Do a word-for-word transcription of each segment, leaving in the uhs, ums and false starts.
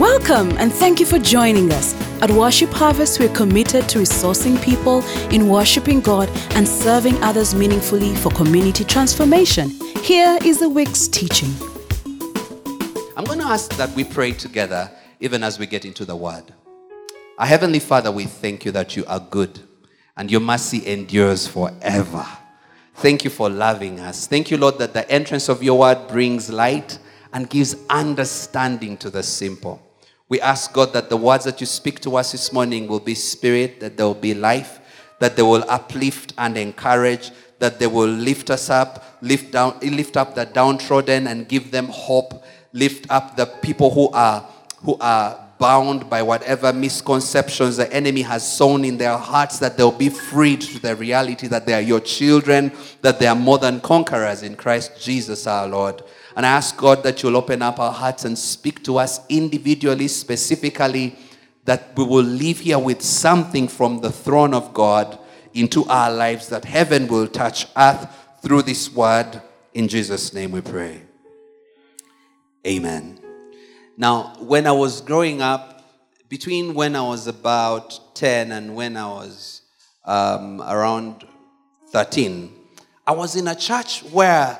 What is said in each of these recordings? Welcome and thank you for joining us. At Worship Harvest, we're committed to resourcing people in worshiping God and serving others meaningfully for community transformation. Here is the week's teaching. I'm going to ask that we pray together even as we get into the Word. Our Heavenly Father, we thank you that you are good and your mercy endures forever. Thank you for loving us. Thank you, Lord, that the entrance of your Word brings light and gives understanding to the simple. We ask, God, that the words that you speak to us this morning will be spirit, that there will be life, that they will uplift and encourage, that they will lift us up, lift down, lift up the downtrodden and give them hope, lift up the people who are, who are bound by whatever misconceptions the enemy has sown in their hearts, that they'll be freed to the reality that they are your children, that they are more than conquerors in Christ Jesus our Lord. And I ask, God, that you'll open up our hearts and speak to us individually, specifically, that we will leave here with something from the throne of God into our lives, that heaven will touch earth through this word. In Jesus' name we pray. Amen. Now, when I was growing up, between when I was about ten and when I was um, around thirteen, I was in a church where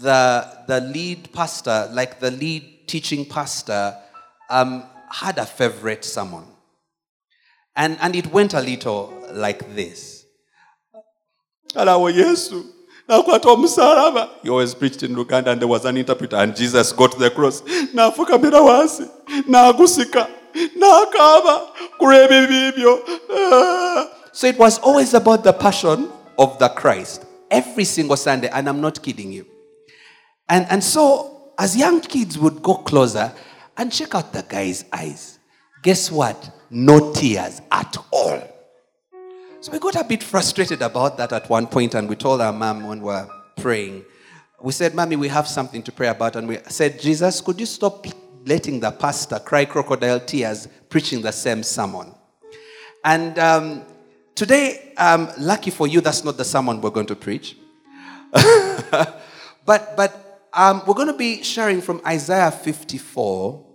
the the lead pastor, like the lead teaching pastor, um, had a favorite sermon. And, and it went a little like this. He always preached in Luganda, and there was an interpreter, and Jesus got to the cross. So it was always about the passion of the Christ. Every single Sunday, and I'm not kidding you. And and so, as young kids would go closer and check out the guy's eyes, guess what? No tears at all. So we got a bit frustrated about that at one point, and we told our mom when we were praying, we said, Mommy, we have something to pray about. And we said, Jesus, could you stop letting the pastor cry crocodile tears preaching the same sermon? And um, today, um, lucky for you, that's not the sermon we're going to preach. But but um, we're going to be sharing from Isaiah fifty-four.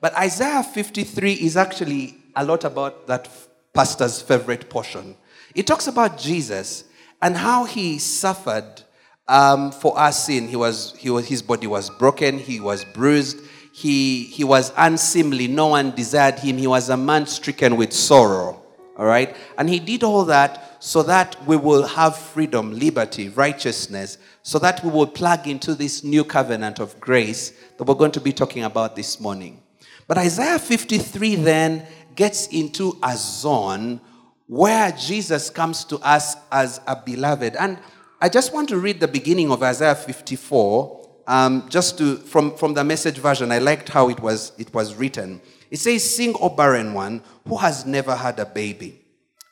But Isaiah fifty-three is actually a lot about that f- pastor's favorite portion. It talks about Jesus and how he suffered um, for our sin. He was he was his body was broken. He was bruised. He he was unseemly. No one desired him. He was a man stricken with sorrow. All right, and he did all that so that we will have freedom, liberty, righteousness, so that we will plug into this new covenant of grace that we're going to be talking about this morning. But Isaiah fifty-three then gets into a zone where Jesus comes to us as a beloved. And I just want to read the beginning of Isaiah fifty-four, um, just to from, from the Message version. I liked how it was it was written. It says, Sing, O barren one, who has never had a baby.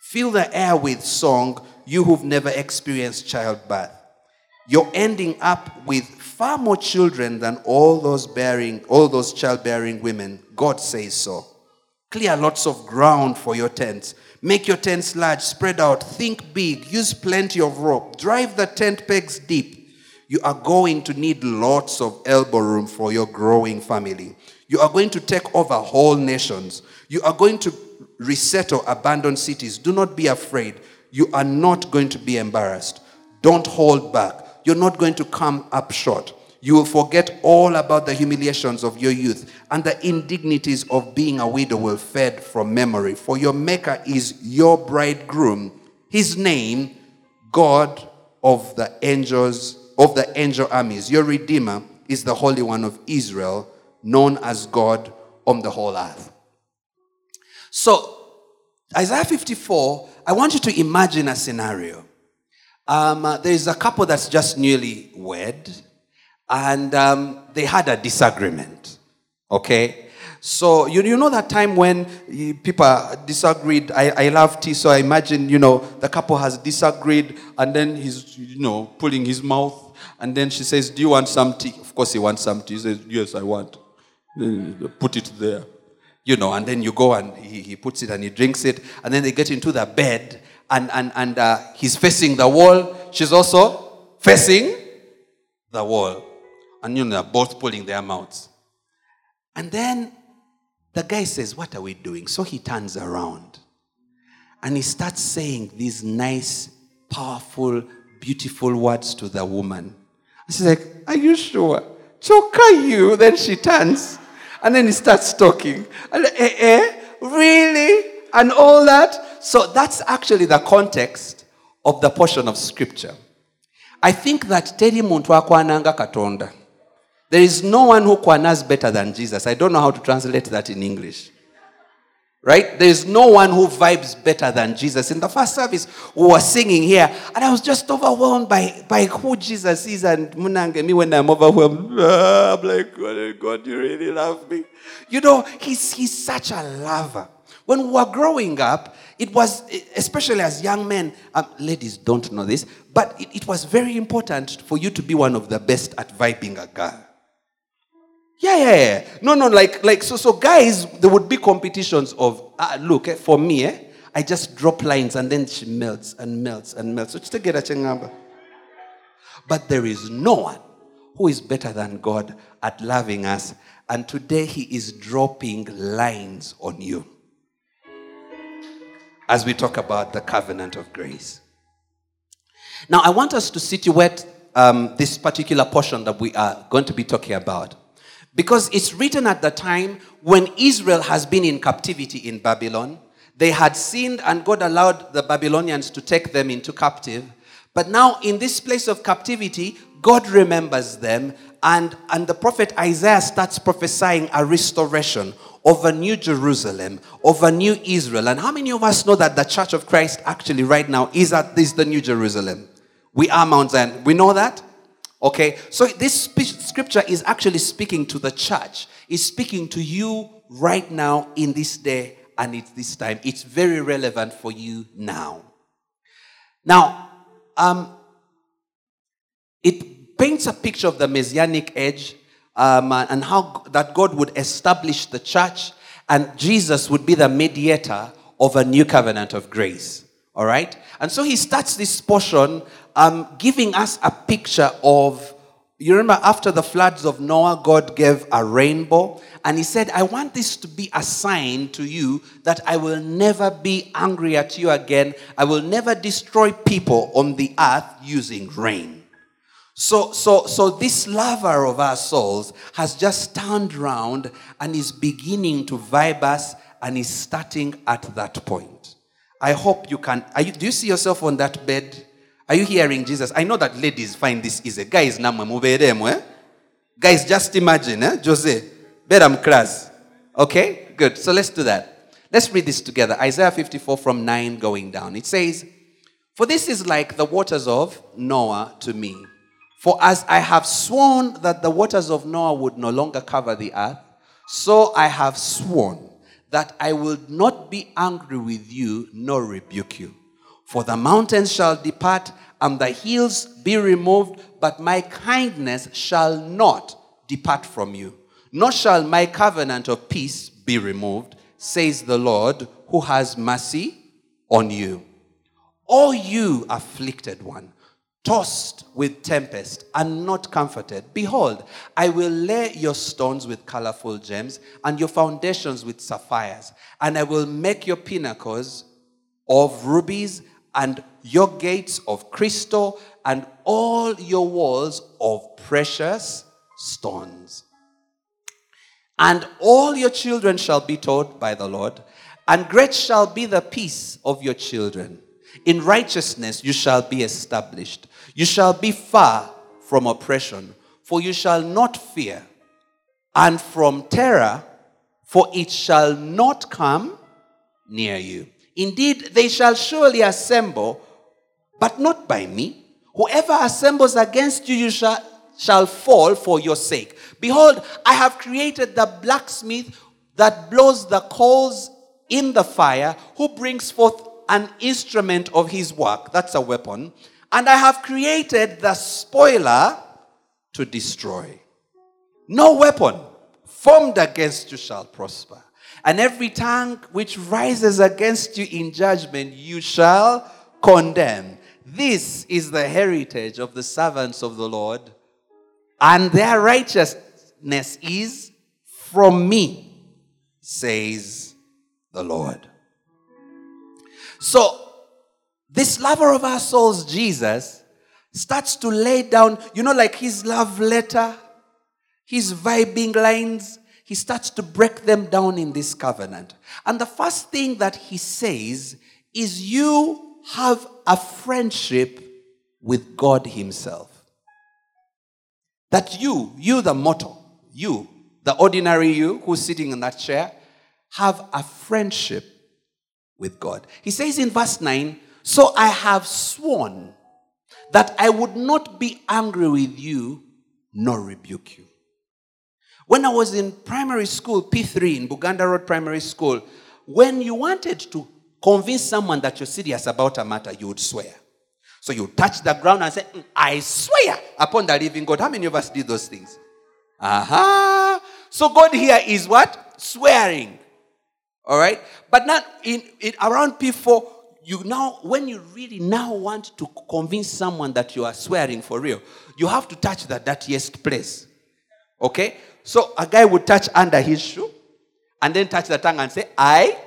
Fill the air with song, you who've never experienced childbirth. You're ending up with far more children than all those bearing, all those childbearing women. God says so. Clear lots of ground for your tents. Make your tents large, spread out, think big, use plenty of rope. Drive the tent pegs deep. You are going to need lots of elbow room for your growing family. You are going to take over whole nations. You are going to resettle abandoned cities. Do not be afraid. You are not going to be embarrassed. Don't hold back. You're not going to come up short. You will forget all about the humiliations of your youth, and the indignities of being a widow will fade from memory. For your Maker is your bridegroom. His name, God of the angels, of the angel armies. Your Redeemer is the Holy One of Israel, known as God on the whole earth. So, Isaiah fifty-four, I want you to imagine a scenario. Um, uh, there's a couple that's just newly wed, and um, they had a disagreement, okay? So, you, you know that time when people disagreed, I, I love tea, so I imagine, you know, the couple has disagreed, and then he's, you know, pulling his mouth, and then she says, do you want some tea? Of course he wants some tea. He says, yes, I want. Put it there, you know, and then you go and he, he puts it and he drinks it, and then they get into the bed, and and and uh, he's facing the wall, she's also facing the wall, and you know, they're both pulling their mouths, and then The guy says, what are we doing? So he turns around and he starts saying these nice, powerful, beautiful words to the woman. And she's like, are you sure? Choka you. Then she turns and then he starts talking. And, eh, eh, really? And all that. So that's actually the context of the portion of scripture. I think that teri muntu akwananga katonda. There is no one who kwanas better than Jesus. I don't know how to translate that in English. Right? There is no one who vibes better than Jesus. In the first service, we were singing here, and I was just overwhelmed by, by who Jesus is. And Munange, me, when I'm overwhelmed, ah, I'm like, God, God, you really love me. You know, he's, he's such a lover. When we were growing up, it was, especially as young men, um, ladies don't know this, but it, it was very important for you to be one of the best at vibing a girl. Yeah, yeah, yeah. No, no, like, like so, so guys, there would be competitions of, ah, look, eh, for me, eh, I just drop lines and then she melts and melts and melts. But there is no one who is better than God at loving us. And today he is dropping lines on you as we talk about the covenant of grace. Now, I want us to situate um, this particular portion that we are going to be talking about, because it's written at the time when Israel has been in captivity in Babylon. They had sinned and God allowed the Babylonians to take them into captive. But now in this place of captivity, God remembers them. And, and the prophet Isaiah starts prophesying a restoration of a new Jerusalem, of a new Israel. And how many of us know that the Church of Christ actually right now is at this the new Jerusalem? We are Mount Zion. We know that? Okay, so this scripture is actually speaking to the church. It's speaking to you right now in this day and it's this time. It's very relevant for you now. Now, um, it paints a picture of the Messianic age um, and how that God would establish the church and Jesus would be the mediator of a new covenant of grace. All right? And so he starts this portion Um, giving us a picture of, you remember after the floods of Noah, God gave a rainbow. And he said, I want this to be a sign to you that I will never be angry at you again. I will never destroy people on the earth using rain. So, so, so this lover of our souls has just turned around and is beginning to vibe us and is starting at that point. I hope you can, are you, do you see yourself on that bed? Are you hearing Jesus? I know that ladies find this easy. Guys, guys, just imagine, eh? Jose, beram class. Okay, good. So let's do that. Let's read this together. Isaiah fifty-four from nine going down. It says, for this is like the waters of Noah to me. For as I have sworn that the waters of Noah would no longer cover the earth, so I have sworn that I will not be angry with you nor rebuke you. For the mountains shall depart and the hills be removed, but my kindness shall not depart from you, nor shall my covenant of peace be removed, says the Lord, who has mercy on you. O you afflicted one, tossed with tempest and not comforted, behold, I will lay your stones with colorful gems and your foundations with sapphires, and I will make your pinnacles of rubies and your gates of crystal, and all your walls of precious stones. And all your children shall be taught by the Lord, and great shall be the peace of your children. In righteousness you shall be established. You shall be far from oppression, for you shall not fear, and from terror, for it shall not come near you. Indeed, they shall surely assemble, but not by me. Whoever assembles against you, you shall, shall fall for your sake. Behold, I have created the blacksmith that blows the coals in the fire, who brings forth an instrument of his work. That's a weapon. And I have created the spoiler to destroy. No weapon formed against you shall prosper. And every tongue which rises against you in judgment, you shall condemn. This is the heritage of the servants of the Lord, and their righteousness is from me. says the Lord. So, this lover of our souls, Jesus, starts to lay down, you know, like his love letter, his vibing lines, he starts to break them down in this covenant. And the first thing that he says is you have a friendship with God himself. That you, you the mortal, you, the ordinary you who's sitting in that chair, have a friendship with God. He says in verse nine, so I have sworn that I would not be angry with you nor rebuke you. When I was in primary school, P three, in Buganda Road Primary School, when you wanted to convince someone that you're serious about a matter, you would swear. So you touch the ground and say, I swear upon the living God. How many of us did those things? Aha! Uh-huh. So God here is what? Swearing. All right? But not in, in around P four, you now, when you really now want to convince someone that you are swearing for real, you have to touch the dirtiest place. Okay? So a guy would touch under his shoe and then touch the tongue and say, I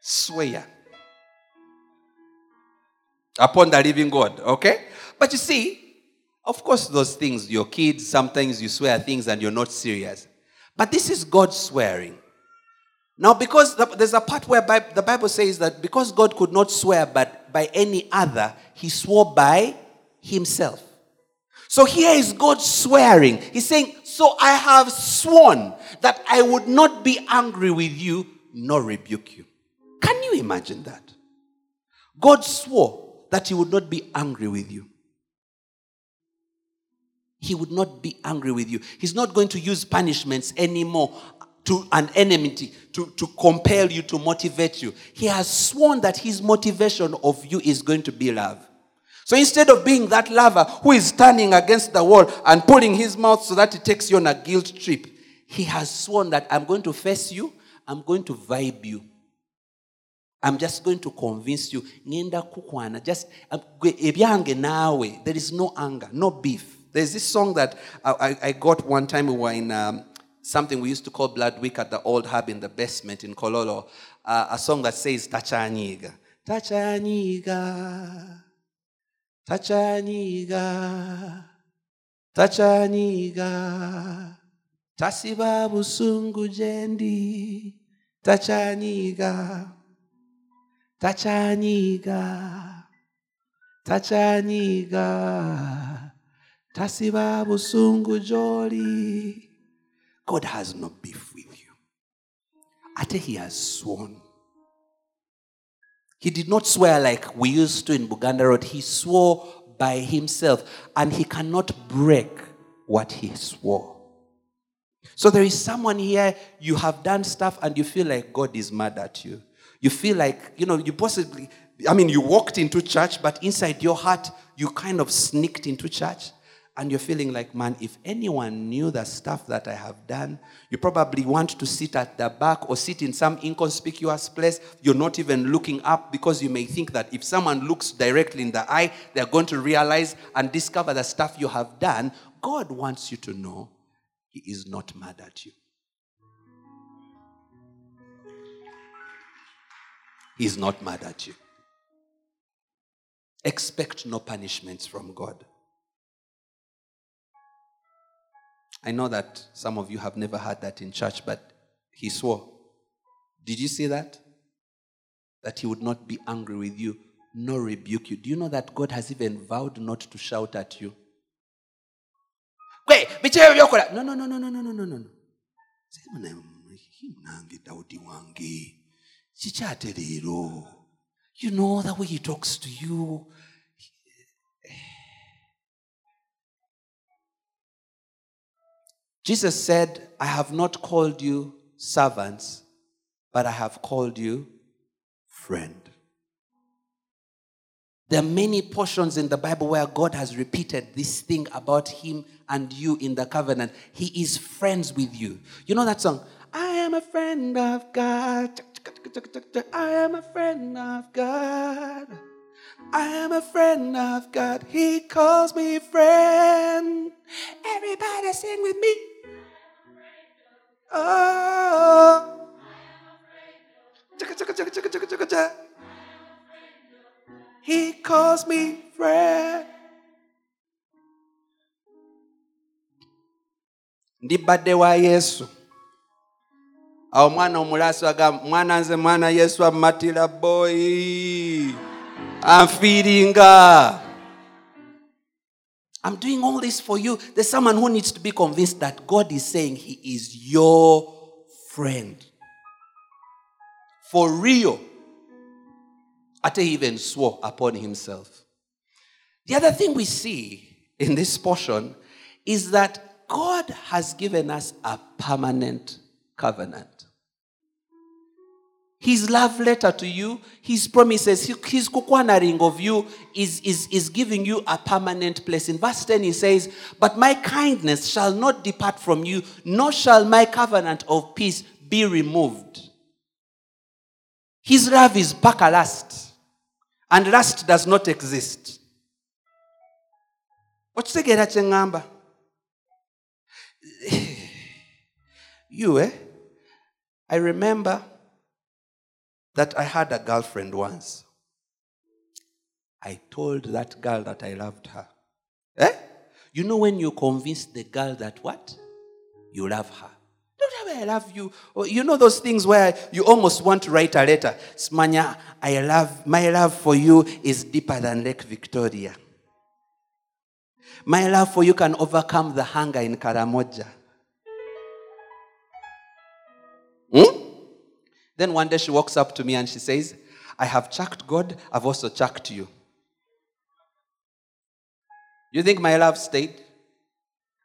swear upon the living God. Okay? But you see, of course those things, your kids, sometimes you swear things and you're not serious. But this is God swearing. Now because the, there's a part where Bi- the Bible says that because God could not swear but by any other, he swore by himself. So here is God swearing. He's saying, so I have sworn that I would not be angry with you nor rebuke you. Can you imagine that? God swore that he would not be angry with you. He would not be angry with you. He's not going to use punishments anymore to an enmity, to, to compel you, to motivate you. He has sworn that his motivation of you is going to be love. So instead of being that lover who is standing against the wall and pulling his mouth so that he takes you on a guilt trip, he has sworn that I'm going to face you, I'm going to vibe you. I'm just going to convince you. Just, there is no anger, no beef. There's this song that I, I got one time. We were in um, something we used to call Blood Week at the old hub in the basement in Kololo. Uh, a song that says, Tachaniga, Tachaniga. Tachaniga, Tachaniga, Tasibabu sungu jendi, Tachaniga, Tachaniga, Tachaniga, Tasibabu sungu joli. God has no beef with you. Ate he has sworn. He did not swear like we used to in Buganda Road. He swore by himself. And he cannot break what he swore. So there is someone here, you have done stuff and you feel like God is mad at you. You feel like, you know, you possibly, I mean, you walked into church, but inside your heart, you kind of sneaked into church. And you're feeling like, man, if anyone knew the stuff that I have done, you probably want to sit at the back or sit in some inconspicuous place. You're not even looking up because you may think that if someone looks directly in the eye, they're going to realize and discover the stuff you have done. God wants you to know he is not mad at you. He's not mad at you. Expect no punishments from God. I know that some of you have never heard that in church, but he swore. Did you see that? That he would not be angry with you, nor rebuke you. Do you know that God has even vowed not to shout at you? No, no, no, no, no, no, no, no, no. You know the way he talks to you. Jesus said, I have not called you servants, but I have called you friend. There are many portions in the Bible where God has repeated this thing about him and you in the covenant. He is friends with you. You know that song? I am a friend of God. I am a friend of God. I am a friend of God. He calls me friend. Everybody sing with me. Oh, calls me friend. Ndibadde wa Yesu. Awo mwana omulaso aga mwana nze mwana Yesu amatira boy. I'm feeding God. I'm doing all this for you. There's someone who needs to be convinced that God is saying he is your friend. For real. Until he even swore upon himself. The other thing we see in this portion is that God has given us a permanent covenant. His love letter to you, his promises, his kukwanaring of you is, is, is giving you a permanent place. In verse ten, he says, but my kindness shall not depart from you, nor shall my covenant of peace be removed. His love is bakalast, and lust does not exist. Okitegera kye ngamba? You, eh? I remember that I had a girlfriend once. I told that girl that I loved her. Eh? You know when you convince the girl that what? You love her. Don't ever I love you. Or you know those things where you almost want to write a letter. Smanya, I love, my love for you is deeper than Lake Victoria. My love for you can overcome the hunger in Karamoja. Hmm? Then one day she walks up to me and she says, I have chucked God, I've also chucked you. You think my love stayed?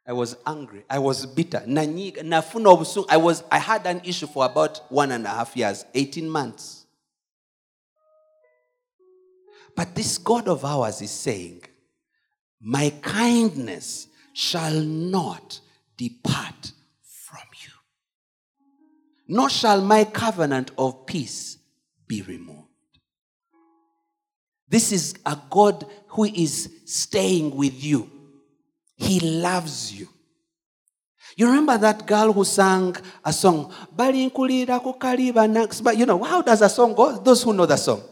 I was angry. I was bitter. I was, I had an issue for about one and a half years, eighteen months. But this God of ours is saying, my kindness shall not depart. Nor shall my covenant of peace be removed. This is a God who is staying with you. He loves you. You remember that girl who sang a song? You know, how does a song go? Those who know the song.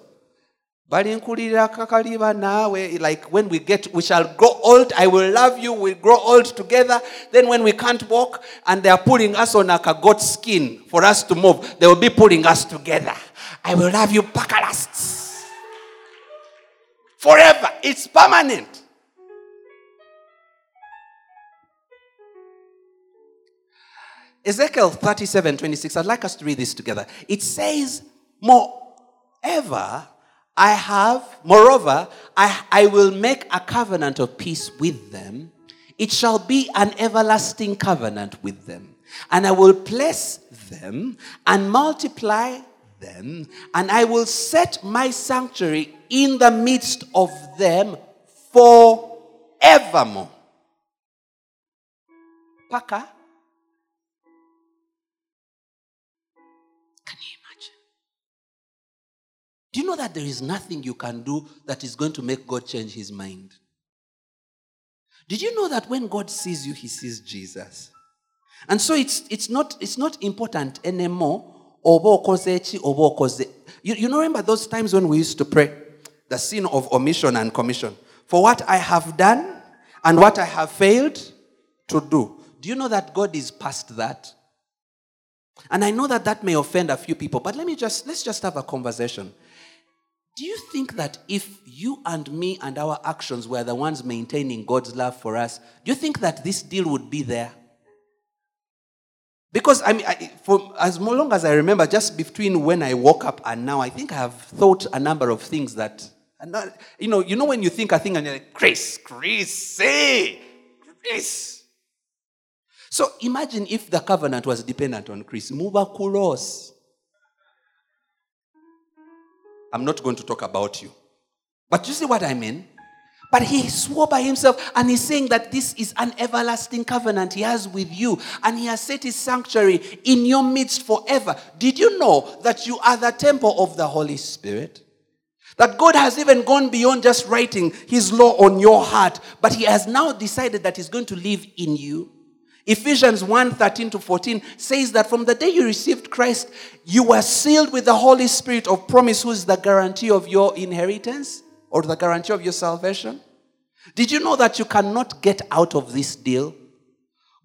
Like when we get, we shall grow old, I will love you, we'll grow old together. Then when we can't walk and they are pulling us on like a goat skin for us to move, they will be pulling us together. I will love you, Pakalast. Forever. It's permanent. Ezekiel thirty-seven twenty-six, I'd like us to read this together. It says, moreover, I have, moreover, I, I will make a covenant of peace with them. It shall be an everlasting covenant with them. And I will bless them and multiply them. And I will set my sanctuary in the midst of them forevermore. Paka. Do you know that there is nothing you can do that is going to make God change his mind? Did you know that when God sees you, he sees Jesus? And so it's, it's, not, it's not important anymore. You, you know, remember those times when we used to pray? The sin of omission and commission. For what I have done and what I have failed to do. Do you know that God is past that? And I know that that may offend a few people, but let me just, let's just have a conversation. Do you think that if you and me and our actions were the ones maintaining God's love for us, do you think that this deal would be there? Because I mean, I, for as long as I remember, just between when I woke up and now, I think I have thought a number of things that, you know, you know when you think a thing and you're like, Chris, Chris, hey, Chris. So imagine if the covenant was dependent on Chris. Muba kulos. I'm not going to talk about you. But you see what I mean? But he swore by himself and he's saying that this is an everlasting covenant he has with you. And he has set his sanctuary in your midst forever. Did you know that you are the temple of the Holy Spirit? That God has even gone beyond just writing his law on your heart. But he has now decided that he's going to live in you. Ephesians one thirteen to fourteen says that from the day you received Christ, you were sealed with the Holy Spirit of promise, who is the guarantee of your inheritance or the guarantee of your salvation? Did you know that you cannot get out of this deal?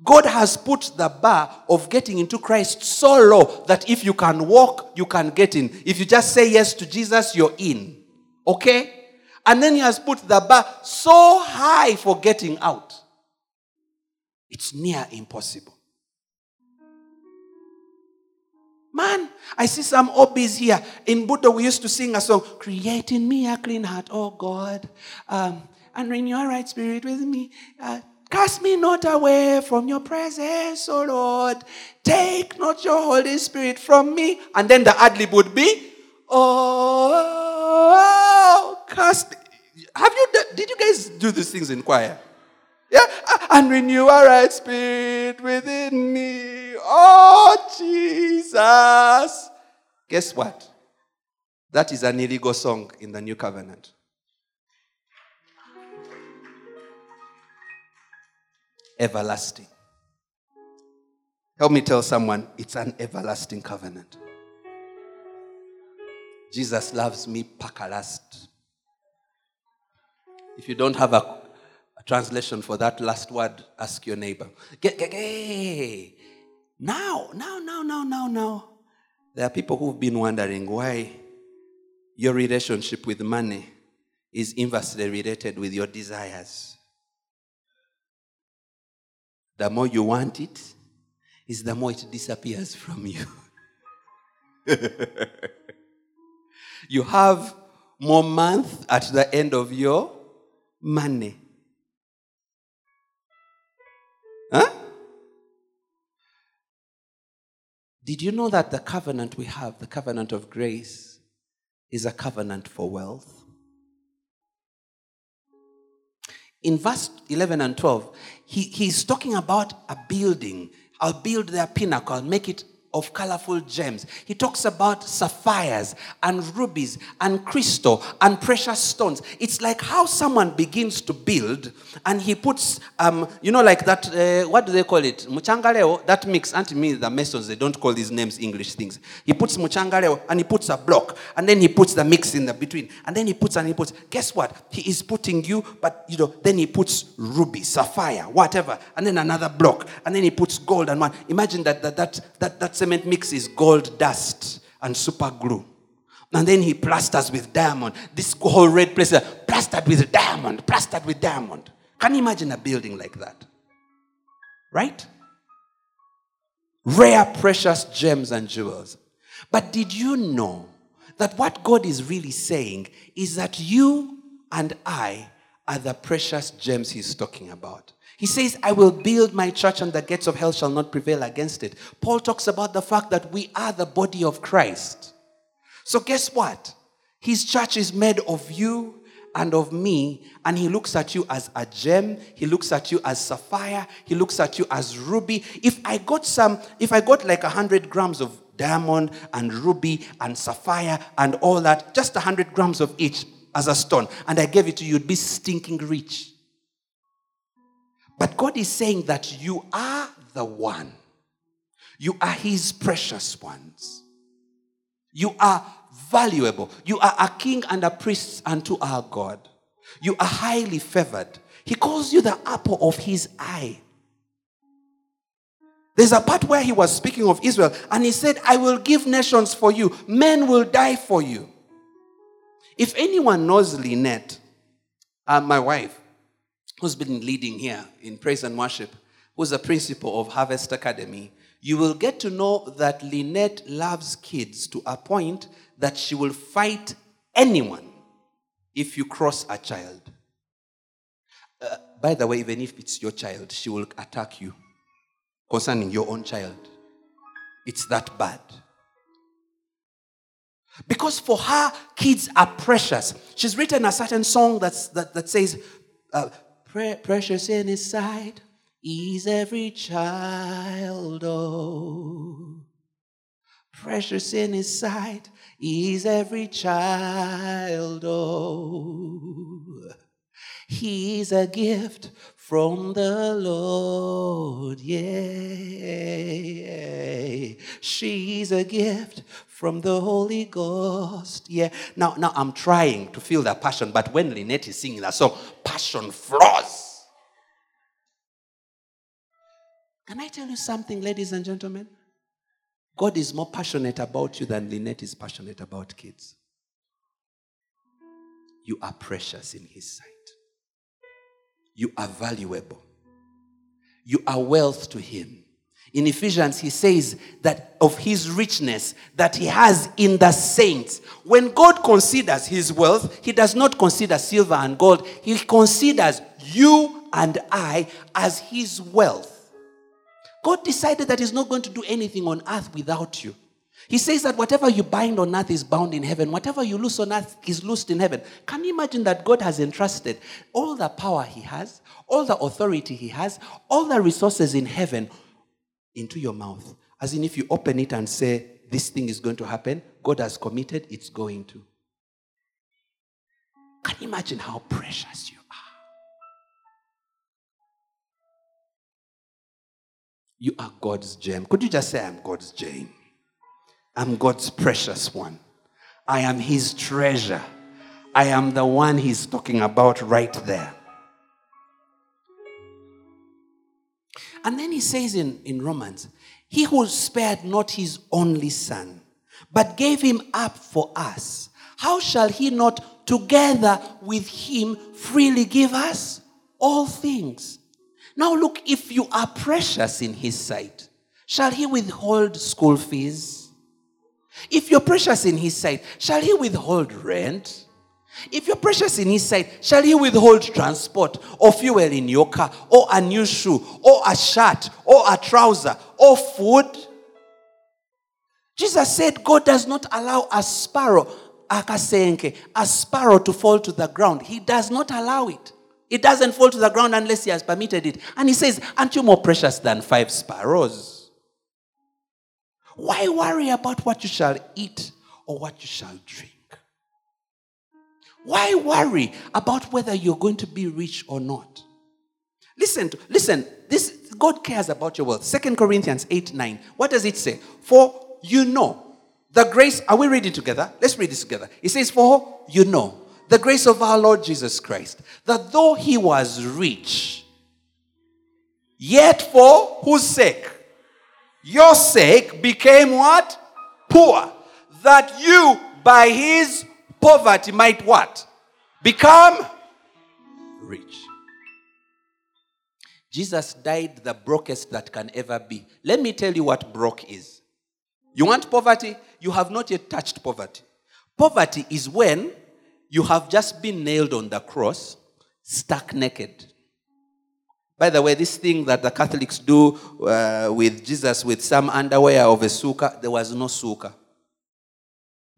God has put the bar of getting into Christ so low that if you can walk, you can get in. If you just say yes to Jesus, you're in. Okay? And then he has put the bar so high for getting out. It's near impossible. Man, I see some O Bs here. In Buddha, we used to sing a song, "Create in me a clean heart, oh God. Um, and renew a right spirit with me. Uh, Cast me not away from your presence, O Lord. Take not your Holy Spirit from me." And then the ad-lib would be, "Oh, cast." Have you done, did you guys do these things in choir? Yeah? "And renew a right spirit within me. Oh, Jesus." Guess what? That is an illegal song in the New Covenant. Everlasting. Help me tell someone, it's an everlasting covenant. Jesus loves me, pakalast. If you don't have a, a translation for that last word, ask your neighbor. Get, get, get. Now, now, now, now, now, now. There are people who've been wondering why your relationship with money is inversely related with your desires. The more you want it, is the more it disappears from you. You have more month at the end of your money. Huh? Did you know that the covenant we have, the covenant of grace, is a covenant for wealth? In verse eleven and twelve, he, he's talking about a building. "I'll build their pinnacle, I'll make it of colorful gems." He talks about sapphires and rubies and crystal and precious stones. It's like how someone begins to build and he puts, um, you know, like that, uh, what do they call it? Muchangareo, that mix. Auntie me, the Masons, they don't call these names English things. He puts muchangareo and he puts a block and then he puts the mix in the between and then he puts and he puts. Guess what? He is putting you, but, you know, then he puts ruby, sapphire, whatever, and then another block and then he puts gold and one. Imagine that, that, that, that, that's cement mix is gold dust and super glue. And then he plasters with diamond. This whole red place is plastered with diamond, plastered with diamond. Can you imagine a building like that? Right? Rare, precious gems and jewels. But did you know that what God is really saying is that you and I are the precious gems he's talking about? He says, "I will build my church and the gates of hell shall not prevail against it." Paul talks about the fact that we are the body of Christ. So guess what? His church is made of you and of me, and he looks at you as a gem, he looks at you as sapphire, he looks at you as ruby. If I got some, if I got like a hundred grams of diamond and ruby and sapphire and all that, just a hundred grams of each as a stone, and I gave it to you, you'd be stinking rich. But God is saying that you are the one. You are his precious ones. You are valuable. You are a king and a priest unto our God. You are highly favored. He calls you the apple of his eye. There's a part where he was speaking of Israel and he said, "I will give nations for you. Men will die for you." If anyone knows Lynette, uh, my wife, who's been leading here in praise and worship, who's a principal of Harvest Academy, you will get to know that Lynette loves kids to a point that she will fight anyone if you cross a child. Uh, by the way, even if it's your child, she will attack you concerning your own child. It's that bad. Because for her, kids are precious. She's written a certain song that's, that, that says, uh, Pre- precious in his sight is every child, oh. Precious in his sight is every child, oh. He's a gift from the Lord, yeah. She's a gift from the Holy Ghost, yeah. Now, now I'm trying to feel that passion, but when Lynette is singing that song, passion flows. Can I tell you something, ladies and gentlemen? God is more passionate about you than Lynette is passionate about kids. You are precious in His sight. You are valuable. You are wealth to Him. In Ephesians, he says that of His richness that He has in the saints. When God considers His wealth, He does not consider silver and gold. He considers you and I as His wealth. God decided that He's not going to do anything on earth without you. He says that whatever you bind on earth is bound in heaven. Whatever you loose on earth is loosed in heaven. Can you imagine that God has entrusted all the power He has, all the authority He has, all the resources in heaven into your mouth? As in if you open it and say, this thing is going to happen, God has committed, it's going to. Can you imagine how precious you are? You are God's gem. Could you just say, I'm God's gem? I'm God's precious one. I am His treasure. I am the one He's talking about right there. And then he says in, in Romans, He who spared not His only Son, but gave Him up for us, how shall He not together with Him freely give us all things? Now look, if you are precious in His sight, shall He withhold school fees? If you're precious in His sight, shall He withhold rent? If you're precious in His sight, shall He withhold transport or fuel in your car or a new shoe or a shirt or a trouser or food? Jesus said God does not allow a sparrow, akasenke, a sparrow to fall to the ground. He does not allow it. It doesn't fall to the ground unless He has permitted it. And He says, aren't you more precious than five sparrows? Why worry about what you shall eat or what you shall drink? Why worry about whether you're going to be rich or not? Listen, to, listen. This God cares about your wealth. Second Corinthians eight nine. What does it say? For you know the grace. Are we reading together? Let's read this together. It says, for you know the grace of our Lord Jesus Christ, that though He was rich, yet for whose sake? Your sake became what? Poor. That you by His poverty might what? Become rich. Jesus died the brokest that can ever be. Let me tell you what broke is. You want poverty? You have not yet touched poverty. Poverty is when you have just been nailed on the cross, stuck naked. By the way, this thing that the Catholics do uh, with Jesus with some underwear of a sukkah, there was no sukkah.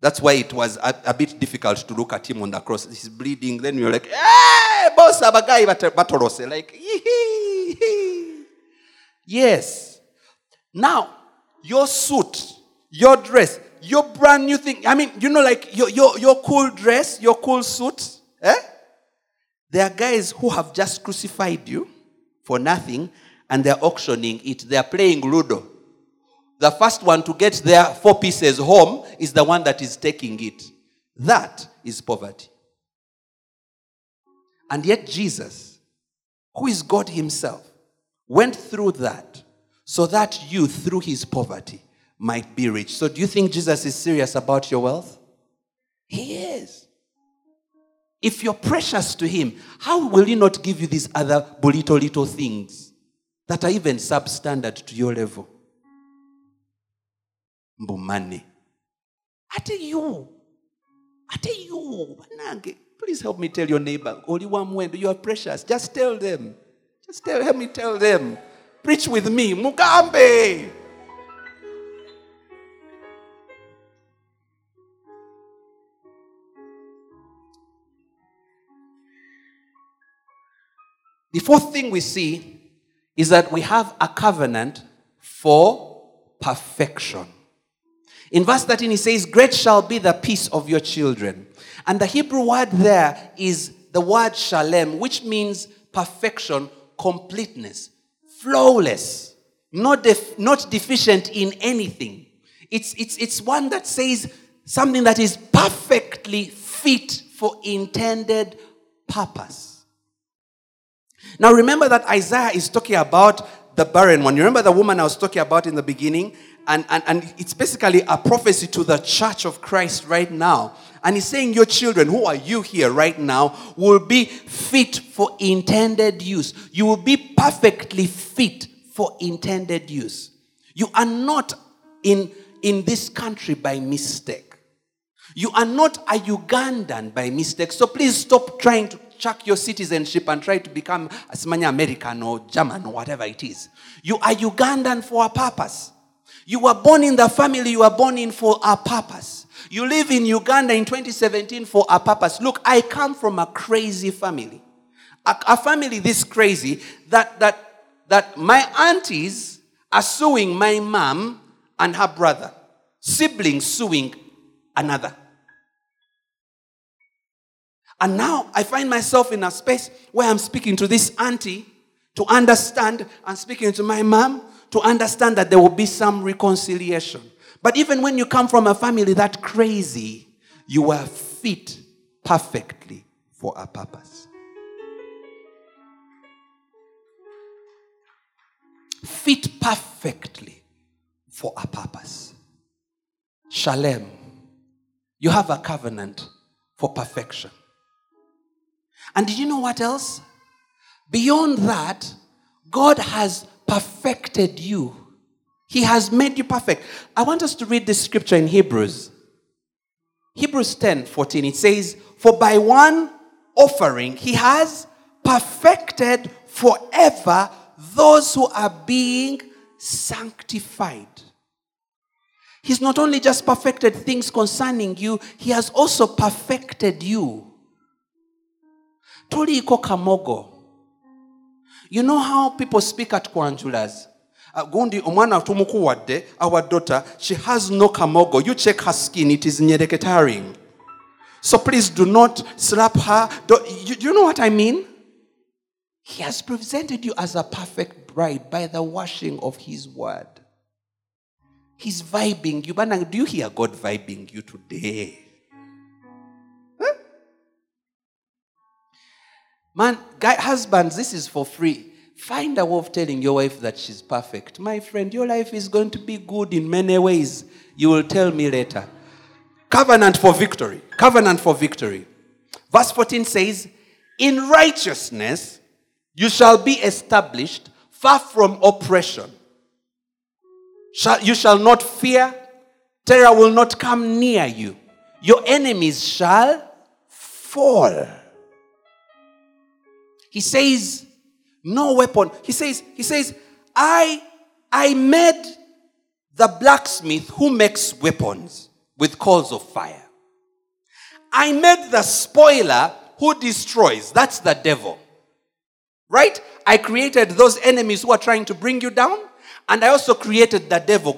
That's why it was a, a bit difficult to look at Him on the cross. He's bleeding. Then you're like, hey, boss, abagai batorose. Like, yee-hee-hee. Yes. Now, your suit, your dress, your brand new thing. I mean, you know, like your, your, your cool dress, your cool suit. Eh? There are guys who have just crucified you for nothing, and they're auctioning it. They're playing Ludo. The first one to get their four pieces home is the one that is taking it. That is poverty. And yet Jesus, who is God Himself, went through that so that you, through His poverty, might be rich. So do you think Jesus is serious about your wealth? He is. If you're precious to Him, how will He not give you these other little, little things that are even substandard to your level? Mbumani. Ate you. Ate you. Please help me tell your neighbor. You are precious. Just tell them. Just tell, help me tell them. Preach with me. Mugambe. The fourth thing we see is that we have a covenant for perfection. In verse thirteen, he says, great shall be the peace of your children. And the Hebrew word there is the word shalem, which means perfection, completeness, flawless, not def- not deficient in anything. It's, it's, it's one that says something that is perfectly fit for intended purpose. Now remember that Isaiah is talking about the barren one. You remember the woman I was talking about in the beginning? And, and, and it's basically a prophecy to the church of Christ right now. And he's saying your children, who are you here right now, will be fit for intended use. You will be perfectly fit for intended use. You are not in, in this country by mistake. You are not a Ugandan by mistake. So please stop trying to chuck your citizenship and try to become as many American or German or whatever it is. You are Ugandan for a purpose. You were born in the family you were born in for a purpose. You live in Uganda in twenty seventeen for a purpose. Look, I come from a crazy family. A, a family this crazy that, that, that my aunties are suing my mom and her brother. Siblings suing another. And now I find myself in a space where I'm speaking to this auntie to understand and speaking to my mom to understand that there will be some reconciliation. But even when you come from a family that crazy, you are fit perfectly for a purpose. Fit perfectly for a purpose. Shalem. You have a covenant for perfection. And did you know what else? Beyond that, God has perfected you. He has made you perfect. I want us to read this scripture in Hebrews. Hebrews ten fourteen. It says, for by one offering he has perfected forever those who are being sanctified. He's not only just perfected things concerning you, he has also perfected you. Tuli iko kamogo. You know how people speak at Kwanjulas? Gundi omwana tumukuwadde, our daughter, she has no kamogo. You check her skin, it is nyereketaring. So please do not slap her. Do you, you know what I mean? He has presented you as a perfect bride by the washing of his word. He's vibing you. But do you hear God vibing you today? Man, guy, husbands, this is for free. Find a way of telling your wife that she's perfect. My friend, your life is going to be good in many ways. You will tell me later. Covenant for victory. Covenant for victory. Verse fourteen says, in righteousness you shall be established, far from oppression. You shall not fear. Terror will not come near you. Your enemies shall fall. He says, no weapon. He says, he says, I, I made the blacksmith who makes weapons with coals of fire. I made the spoiler who destroys. That's the devil. Right? I created those enemies who are trying to bring you down. And I also created the devil.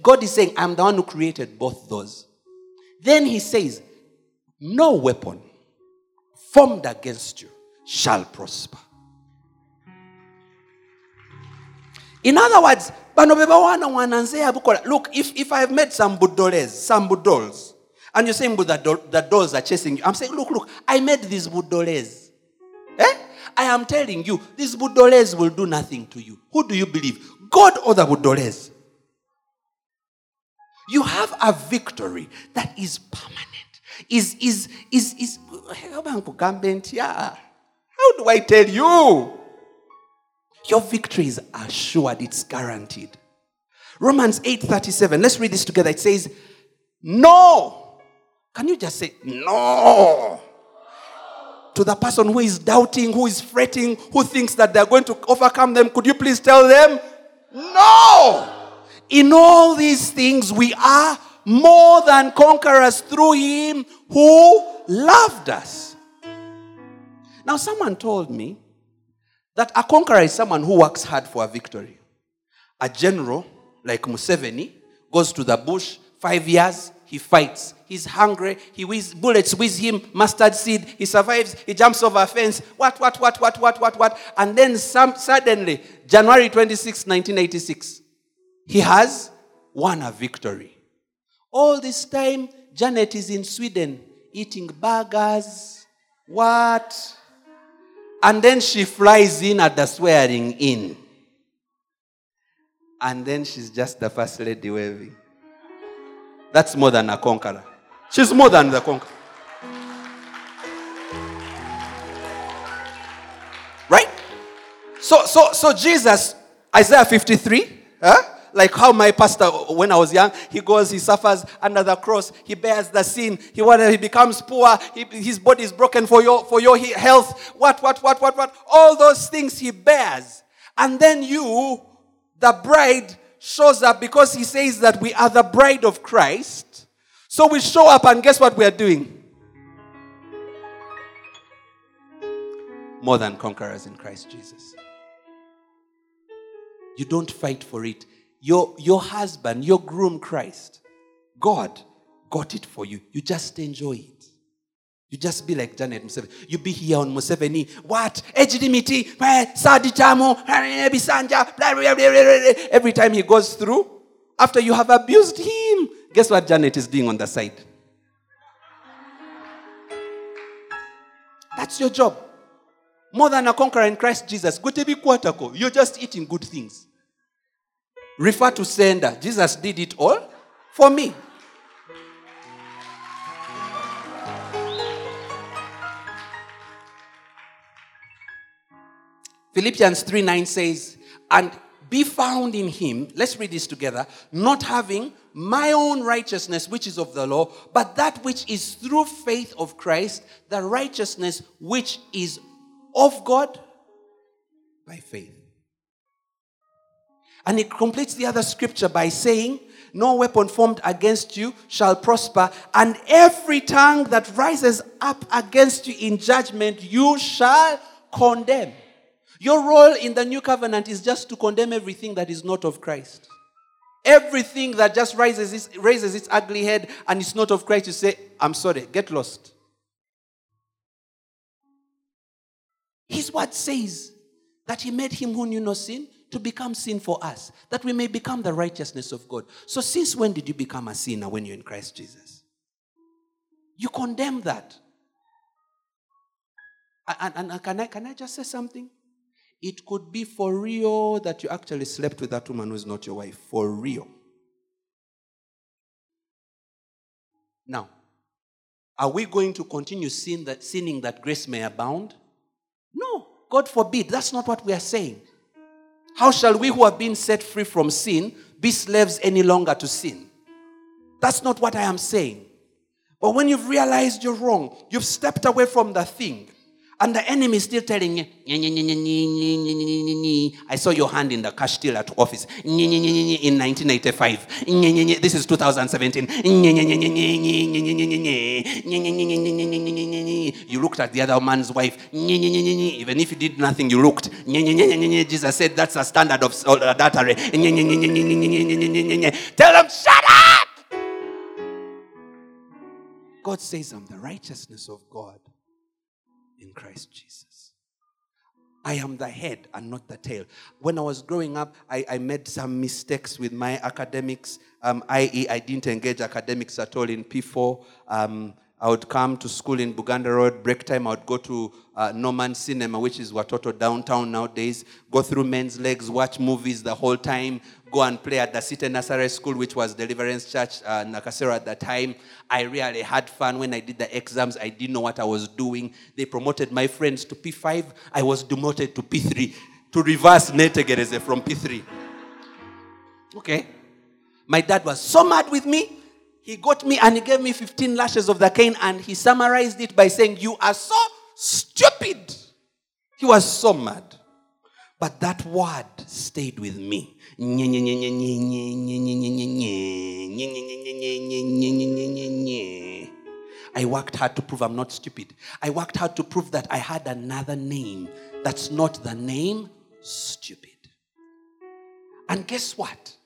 God is saying, I'm the one who created both those. Then he says, no weapon formed against you shall prosper. In other words, look, if, if I've made some budoles, some budols, and you're saying the, do- the dolls are chasing you, I'm saying, look, look, I made these budoles. Eh? I am telling you, these budoles will do nothing to you. Who do you believe? God or the budoles? You have a victory that is permanent. Is, is, is, is, how do I tell you? Your victory is assured, it's guaranteed. Romans eight thirty-seven, let's read this together. It says, no. Can you just say, no? To the person who is doubting, who is fretting, who thinks that they're going to overcome them, could you please tell them, no. In all these things we are more than conquerors through him who loved us. Now, someone told me that a conqueror is someone who works hard for a victory. A general like Museveni goes to the bush, Five years, he fights. He's hungry. He whiz, bullets whiz him, mustard seed. He survives. He jumps over a fence. What, what, what, what, what, what, what. And then some, suddenly, January twenty-sixth, nineteen eighty-six, he has won a victory. All this time, Janet is in Sweden eating burgers. What? And then she flies in at the swearing in. And then she's just the first lady waving. That's more than a conqueror. She's more than the conqueror. Right? So so, so Jesus, Isaiah fifty-three, huh? Like how my pastor, when I was young, he goes, he suffers under the cross, he bears the sin, he he becomes poor, he, his body is broken for your, for your health, what, what, what, what, what, all those things he bears. And then you, the bride, shows up because he says that we are the bride of Christ. So we show up and guess what we are doing? More than conquerors in Christ Jesus. You don't fight for it. Your, your husband, your groom Christ, God got it for you. You just enjoy it. You just be like Janet Museveni. You be here on Museveni. What? Every time he goes through, after you have abused him, guess what Janet is doing on the side? That's your job. More than a conqueror in Christ Jesus. You're just eating good things. Refer to sender. Jesus did it all for me. Philippians three nine says, and be found in him, let's read this together, not having my own righteousness, which is of the law, but that which is through faith of Christ, the righteousness which is of God by faith. And it completes the other scripture by saying, no weapon formed against you shall prosper, and every tongue that rises up against you in judgment, you shall condemn. Your role in the new covenant is just to condemn everything that is not of Christ. Everything that just raises its, raises its ugly head and is not of Christ, you say, I'm sorry, get lost. His word says that he made him who knew no sin to become sin for us, that we may become the righteousness of God. So since when did you become a sinner when you're in Christ Jesus? You condemn that. And, and, and can I, can I just say something? It could be for real that you actually slept with that woman who is not your wife. For real. Now, are we going to continue sin that, sinning that grace may abound? No, God forbid. That's not what we are saying. How shall we who have been set free from sin be slaves any longer to sin? That's not what I am saying. But when you've realized you're wrong, you've stepped away from the thing, and the enemy is still telling you, I saw your hand in the cash till at office in nineteen eighty-five. This is two thousand seventeen. You looked at the other man's wife. Even if you did nothing, you looked. Jesus said, that's a standard of adultery. Tell them, shut up! God says, I'm the righteousness of God in Christ Jesus. I am the head and not the tail. When I was growing up, I, I made some mistakes with my academics, um, that is I didn't engage academics at all in P four. Um, I would come to school in Buganda Road, break time, I would go to uh, No Man's Cinema, which is Watoto downtown nowadays, go through men's legs, watch movies the whole time, go and play at the City Nazareth School, which was Deliverance Church, uh, Nakasero at that time. I really had fun. When I did the exams, I didn't know what I was doing. They promoted my friends to P five. I was demoted to P three, to reverse Netegereze from P three. Okay. My dad was so mad with me. He got me and he gave me fifteen lashes of the cane, and he summarized it by saying, you are so stupid. He was so mad. But that word stayed with me. I worked hard to prove I'm not stupid. I worked hard to prove that I had another name that's not the name stupid. And guess what?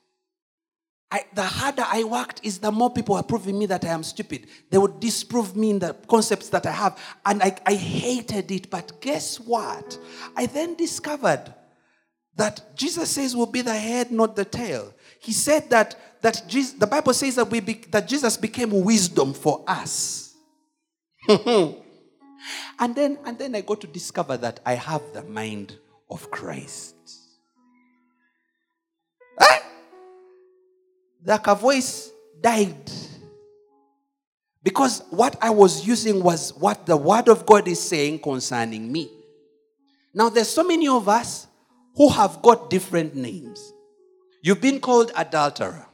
I, the harder I worked is the more people are proving me that I am stupid. They would disprove me in the concepts that I have. And I, I hated it. But guess what? I then discovered that Jesus says we'll be the head, not the tail. He said that, that Jesus, the Bible says that, we be, that Jesus became wisdom for us. And then, and then I got to discover that I have the mind of Christ. Eh? Like a voice died. Because what I was using was what the Word of God is saying concerning me. Now, there's so many of us who have got different names. You've been called adulterer.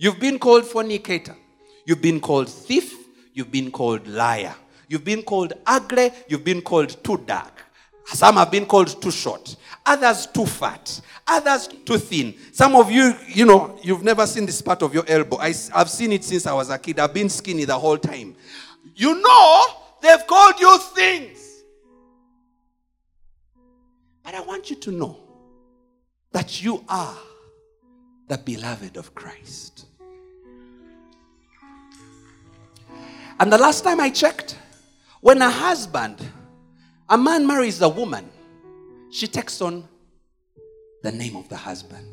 You've been called fornicator. You've been called thief. You've been called liar. You've been called ugly. You've been called too dark. Some have been called too short. Others too fat. Others too thin. Some of you, you know, you've never seen this part of your elbow. I, I've seen it since I was a kid. I've been skinny the whole time. You know, they've called you things. But I want you to know that you are the beloved of Christ. And the last time I checked, when a husband, a man marries a woman, she takes on the name of the husband.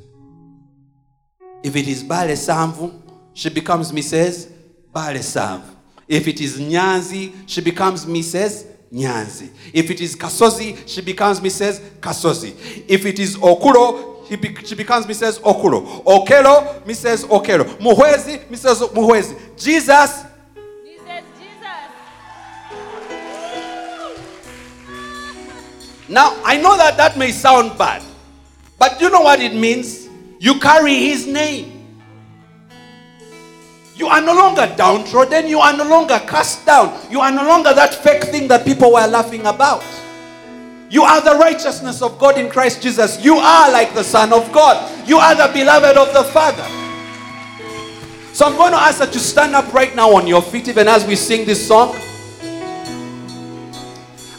If it is Bale Samvu, she becomes Missus Bale Samvu. If it is Nyanzi, she becomes Missus Nyanzi. If it is Kasozi, she becomes Missus Kasozi. If it is Okuro, He be, she becomes Missus Okuro. Okero, Missus Okero. Muhwezi, Missus Muhwezi. Jesus. Jesus, Jesus. Now, I know that that may sound bad, but you know what it means? You carry his name. You are no longer downtrodden. You are no longer cast down. You are no longer that fake thing that people were laughing about. You are the righteousness of God in Christ Jesus. You are like the Son of God. You are the beloved of the Father. So I'm going to ask that you stand up right now on your feet, even as we sing this song.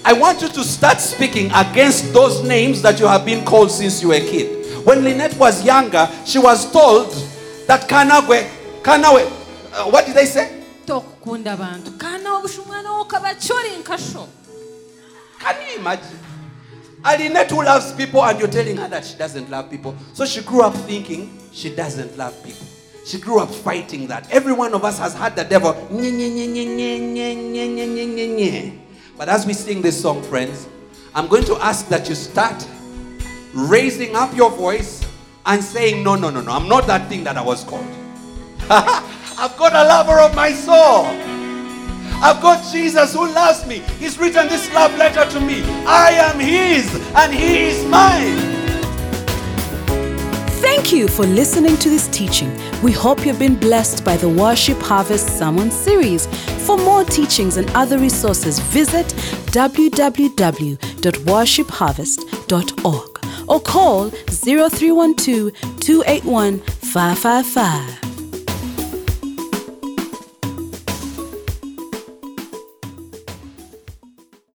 I want you to start speaking against those names that you have been called since you were a kid. When Lynette was younger, she was told that Kanawe, Kanawe, uh, what did they say? Can you imagine? And Lynette who loves people, and you're telling her that she doesn't love people. So she grew up thinking she doesn't love people. She grew up fighting that. Every one of us has had the devil. But as we sing this song, friends, I'm going to ask that you start raising up your voice and saying, no, no, no, no. I'm not that thing that I was called. I've got a lover of my soul. I've got Jesus who loves me. He's written this love letter to me. I am his and he is mine. Thank you for listening to this teaching. We hope you've been blessed by the Worship Harvest Sermon Series. For more teachings and other resources, visit w w w dot worship harvest dot org or call zero three one two, two eight one, five five five.